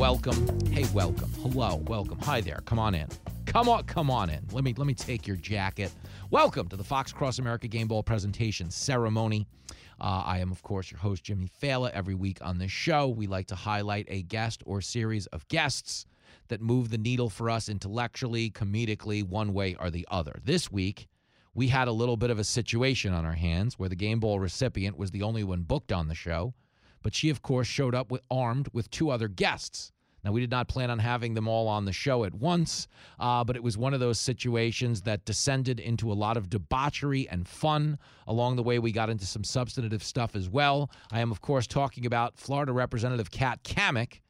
Welcome. Hey, welcome. Hello, welcome. Hi there. Come on in. Let me take your jacket. Welcome to the Fox Cross America Game Ball presentation ceremony. I am, of course, your host, Jimmy Fallon. Every week on this show, we like to highlight a guest or series of guests that move the needle for us intellectually, comedically, one way or the other. This week, we had a little bit of a situation on our hands where the Game Ball recipient was the only one booked on the show, but she, of course, showed up armed with two other guests. Now, we did not plan on having them all on the show at once, but it was one of those situations that descended into a lot of debauchery and fun. Along the way, we got into some substantive stuff as well. I am, of course, talking about Florida Representative Kat Cammack,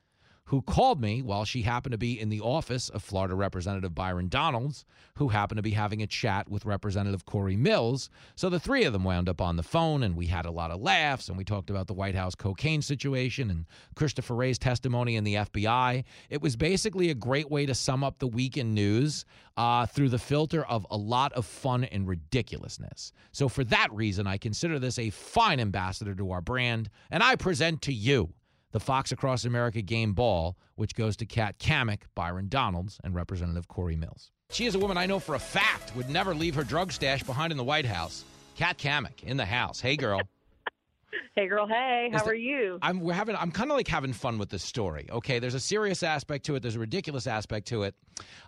who called me while she happened to be in the office of Florida Representative Byron Donalds, who happened to be having a chat with Representative Cory Mills. So the three of them wound up on the phone, and we had a lot of laughs, and we talked about the White House cocaine situation and Christopher Wray's testimony in the FBI. It was basically a great way to sum up the weekend news through the filter of a lot of fun and ridiculousness. So for that reason, I consider this a fine ambassador to our brand, and I present to you the Fox Across America Game Ball, which goes to Kat Cammack, Byron Donalds, and Representative Cory Mills. She is a woman I know for a fact would never leave her drug stash behind in the White House. Kat Cammack in the house. Hey, girl. Hey, how are you? I'm kind of like having fun with this story. Okay, there's a serious aspect to it. There's a ridiculous aspect to it.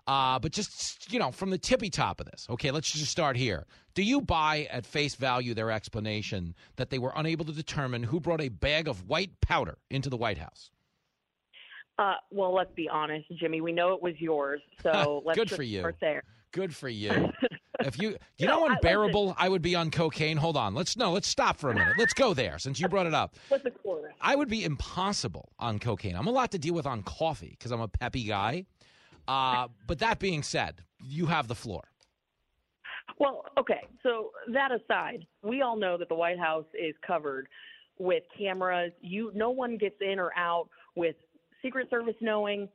But just, from the tippy top of this. Okay, let's just start here. Do you buy at face value their explanation that they were unable to determine who brought a bag of white powder into the White House? Well, let's be honest, Jimmy. We know it was yours, so let's just start there. Good for you. If you know, unbearable, I would be on cocaine. Hold on. Let's stop for a minute. Let's go there since you brought it up. What's a quarter? I would be impossible on cocaine. I'm a lot to deal with on coffee because I'm a peppy guy. But that being said, you have the floor. Well, okay. So that aside, we all know that the White House is covered with cameras. No one gets in or out with Secret Service knowing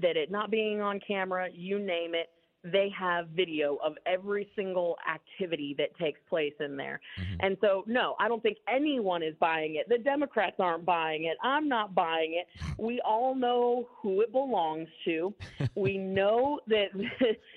that it not being on camera, you name it. They have video of every single activity that takes place in there. Mm-hmm. And so, no, I don't think anyone is buying it. The Democrats aren't buying it. I'm not buying it. We all know who it belongs to. We know that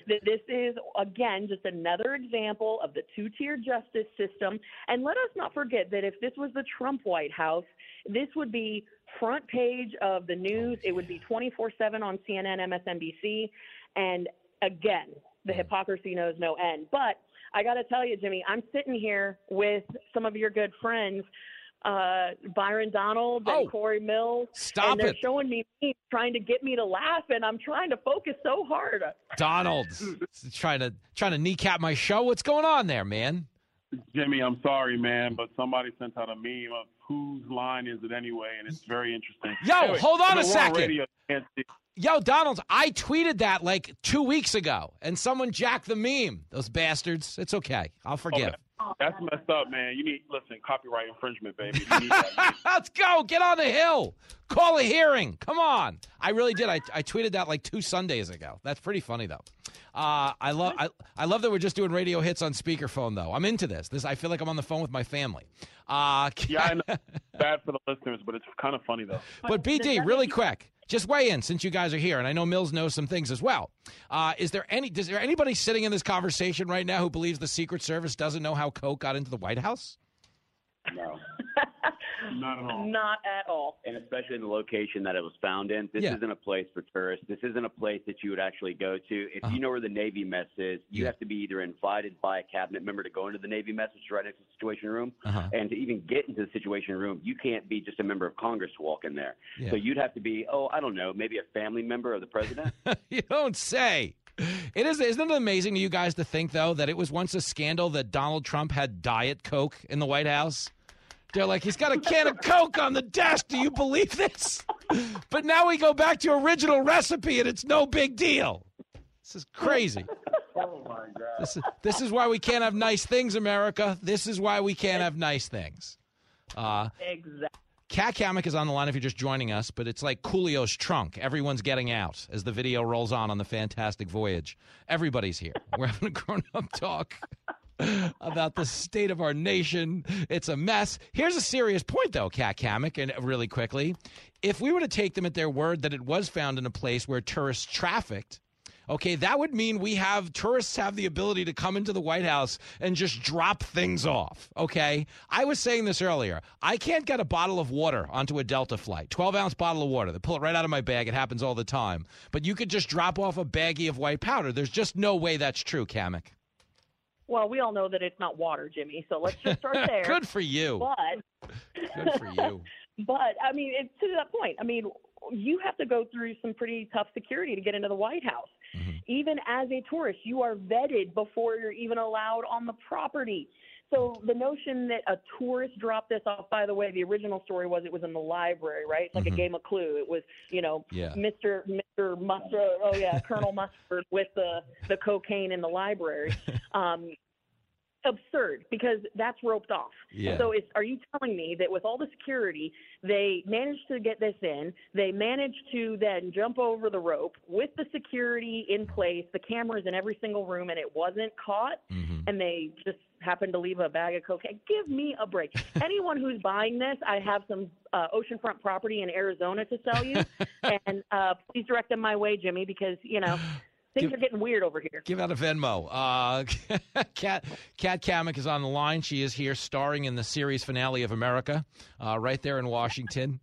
this is, again, just another example of the two-tier justice system. And let us not forget that if this was the Trump White House, this would be front page of the news. It would be 24/7 on CNN, MSNBC, and again, the hypocrisy knows no end. But I got to tell you, Jimmy, I'm sitting here with some of your good friends, Byron Donalds and Cory Mills. Stop and they're showing me trying to get me to laugh, and I'm trying to focus so hard. Donalds trying to kneecap my show. What's going on there, man? Jimmy, I'm sorry, man, but somebody sent out a meme of whose line is it anyway, and it's very interesting. Yo, anyway, hold on a second. Yo, Donalds, I tweeted that like 2 weeks ago, and someone jacked the meme. Those bastards. It's okay. I'll forgive. Oh, that's messed up, man. You need, copyright infringement, baby. You need that. Let's go. Get on the hill. Call a hearing. Come on. I really did. I tweeted that like 2 Sundays ago. That's pretty funny, though. I love that we're just doing radio hits on speakerphone, though. I'm into this. I feel like I'm on the phone with my family. Yeah, I know. Bad for the listeners, but it's kind of funny, though. But BD, really quick. Just weigh in since you guys are here, and I know Mills knows some things as well. Is there anybody sitting in this conversation right now who believes the Secret Service doesn't know how coke got into the White House? No. Not at all. Not at all. And especially in the location that it was found in. This isn't a place for tourists. This isn't a place that you would actually go to. If you know where the Navy mess is, you have to be either invited by a cabinet member to go into the Navy mess, which is right next to the Situation Room. Uh-huh. And to even get into the Situation Room, you can't be just a member of Congress to walk in there. Yeah. So you'd have to be, I don't know, maybe a family member of the president? You don't say. Isn't it amazing to you guys to think, though, that it was once a scandal that Donald Trump had Diet Coke in the White House? They're like, he's got a can of Coke on the desk. Do you believe this? But now we go back to original recipe, and it's no big deal. This is crazy. Oh, my God. This is why we can't have nice things, America. This is why we can't have nice things. Exactly. Kat Cammack is on the line if you're just joining us, but it's like Coolio's trunk. Everyone's getting out as the video rolls on the Fantastic Voyage. Everybody's here. We're having a grown-up talk about the state of our nation. It's a mess. Here's a serious point, though, Kat Cammack, and really quickly. If we were to take them at their word that it was found in a place where tourists trafficked, okay, that would mean tourists have the ability to come into the White House and just drop things off, okay? I was saying this earlier. I can't get a bottle of water onto a Delta flight, 12-ounce bottle of water. They pull it right out of my bag. It happens all the time. But you could just drop off a baggie of white powder. There's just no way that's true, Cammack. Well, we all know that it's not water, Jimmy, so let's just start there. Good for you. Good for you. But, I mean, it's to that point. I mean, you have to go through some pretty tough security to get into the White House. Mm-hmm. Even as a tourist, you are vetted before you're even allowed on the property. So the notion that a tourist dropped this off, by the way, the original story was it was in the library, right? It's like a game of Clue. It was, Mr. Mustard, Colonel Mustard with the cocaine in the library. Absurd, because that's roped off. Yeah. So are you telling me that with all the security, they managed to get this in, they managed to then jump over the rope with the security in place, the cameras in every single room, and it wasn't caught, and they just happened to leave a bag of cocaine? Give me a break. Anyone who's buying this, I have some oceanfront property in Arizona to sell you, and please direct them my way, Jimmy, because, things are getting weird over here. Give out a Venmo. Kat Cammack is on the line. She is here starring in the series finale of America, right there in Washington.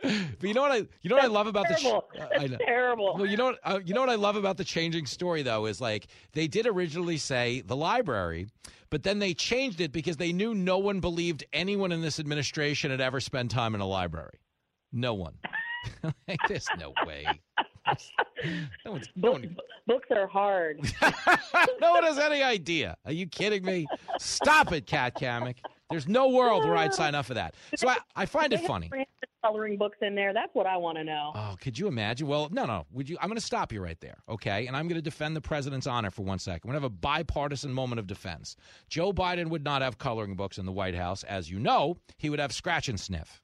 But you know what I love about the show? That's terrible. Well, you know what I love about the changing story, though, is like they did originally say the library, but then they changed it because they knew no one believed anyone in this administration had ever spent time in a library. No one. There's no way. Books are hard. No one has any idea. Are you kidding me? Stop it, Kat Cammack. There's no world where I'd sign up for that. So I find it funny. Coloring books in there. That's what I want to know. Oh, could you imagine? Well, no. Would you? I'm going to stop you right there, okay? And I'm going to defend the president's honor for 1 second. We're going to have a bipartisan moment of defense. Joe Biden would not have coloring books in the White House. As you know, he would have scratch and sniff.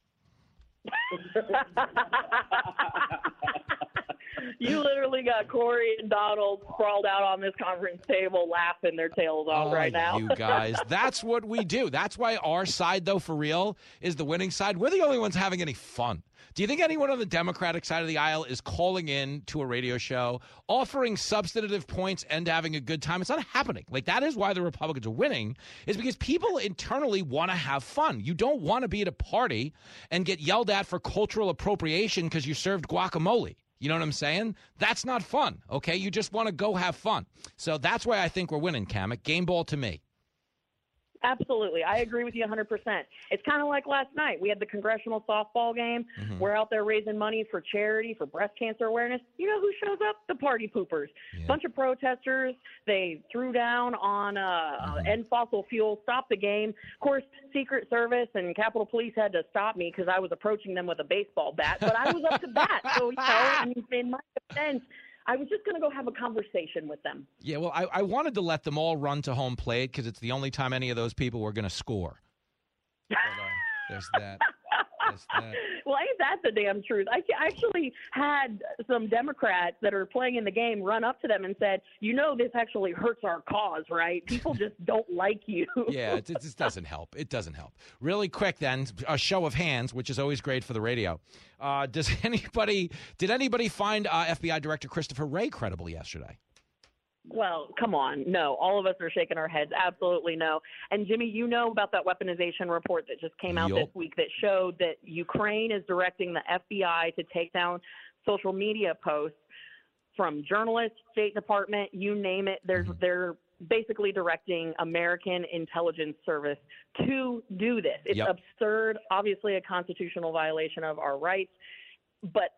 You literally got Cory and Donald crawled out on this conference table laughing their tails off right now. You guys, that's what we do. That's why our side, though, for real, is the winning side. We're the only ones having any fun. Do you think anyone on the Democratic side of the aisle is calling in to a radio show, offering substantive points and having a good time? It's not happening. Like, that is why the Republicans are winning, is because people internally want to have fun. You don't want to be at a party and get yelled at for cultural appropriation because you served guacamole. You know what I'm saying? That's not fun, okay? You just want to go have fun. So that's why I think we're winning, Cammack. Game ball to me. Absolutely. I agree with you 100%. It's kind of like last night. We had the congressional softball game. Mm-hmm. We're out there raising money for charity, for breast cancer awareness. You know who shows up? The party poopers. Yeah. Bunch of protesters. They threw down on end fossil fuel, stop the game. Of course, Secret Service and Capitol Police had to stop me because I was approaching them with a baseball bat. But I was up to bat. So, in my defense, I was just going to go have a conversation with them. Yeah, well, I wanted to let them all run to home plate because it's the only time any of those people were going to score. But, there's that. Well, ain't that the damn truth? I actually had some Democrats that are playing in the game run up to them and said, this actually hurts our cause, right? People just don't like you. Yeah, it doesn't help. It doesn't help. Really quick then, a show of hands, which is always great for the radio. Did anybody find FBI Director Christopher Wray credible yesterday? Well, come on. No, all of us are shaking our heads. Absolutely no. And, Jimmy, you know about that weaponization report that just came out this week that showed that Ukraine is directing the FBI to take down social media posts from journalists, State Department, you name it. They're basically directing American intelligence service to do this. It's absurd, obviously a constitutional violation of our rights. But,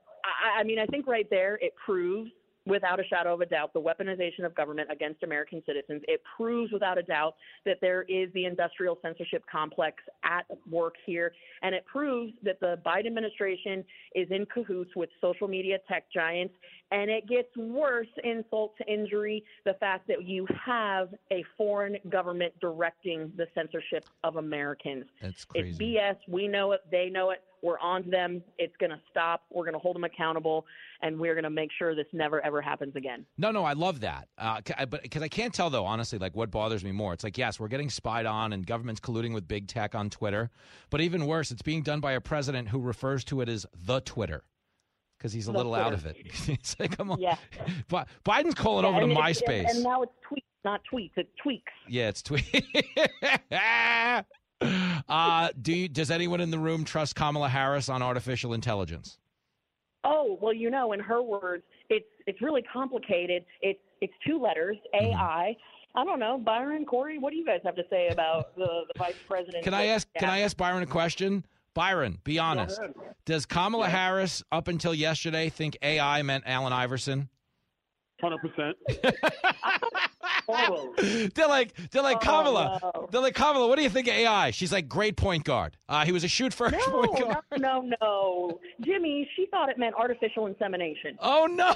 I think right there it proves without a shadow of a doubt, the weaponization of government against American citizens. It proves without a doubt that there is the industrial censorship complex at work here. And it proves that the Biden administration is in cahoots with social media tech giants. And it gets worse, insult to injury, the fact that you have a foreign government directing the censorship of Americans. That's crazy. It's BS. We know it. They know it. We're on to them. It's going to stop. We're going to hold them accountable, and we're going to make sure this never, ever happens again. No, I love that. But because I can't tell, though, honestly, like what bothers me more. It's like, yes, we're getting spied on and government's colluding with big tech on Twitter. But even worse, it's being done by a president who refers to it as the Twitter because he's a little out of it. It's like, come on. Yeah. But Biden's calling over to MySpace. And now it's tweets, not tweets. It's tweaks. Yeah, it's tweets. Does anyone in the room trust Kamala Harris on artificial intelligence? Oh, well, you know, in her words, it's really complicated. It's two letters, AI. Mm-hmm. I don't know, Byron, Corey, what do you guys have to say about the vice president? Can I ask Byron a question? Byron, be honest. Does Kamala Harris, up until yesterday, think AI meant Allen Iverson? 100%. They're like Kamala. No. They're like, Kamala, what do you think of AI? She's like, great point guard. He was a shoot first point guard. No. Jimmy, she thought it meant artificial insemination. Oh, no.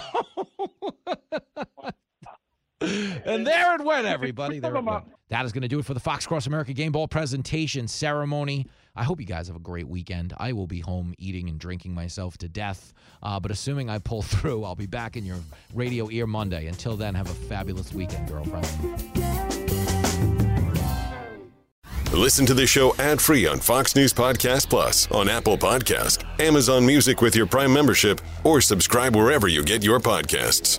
And there it went, everybody. There it went. That is going to do it for the Fox Cross America Game Ball presentation ceremony. I hope you guys have a great weekend. I will be home eating and drinking myself to death. But assuming I pull through, I'll be back in your radio ear Monday. Until then, have a fabulous weekend, girlfriend. Listen to the show ad-free on Fox News Podcast Plus, on Apple Podcasts, Amazon Music with your Prime membership, or subscribe wherever you get your podcasts.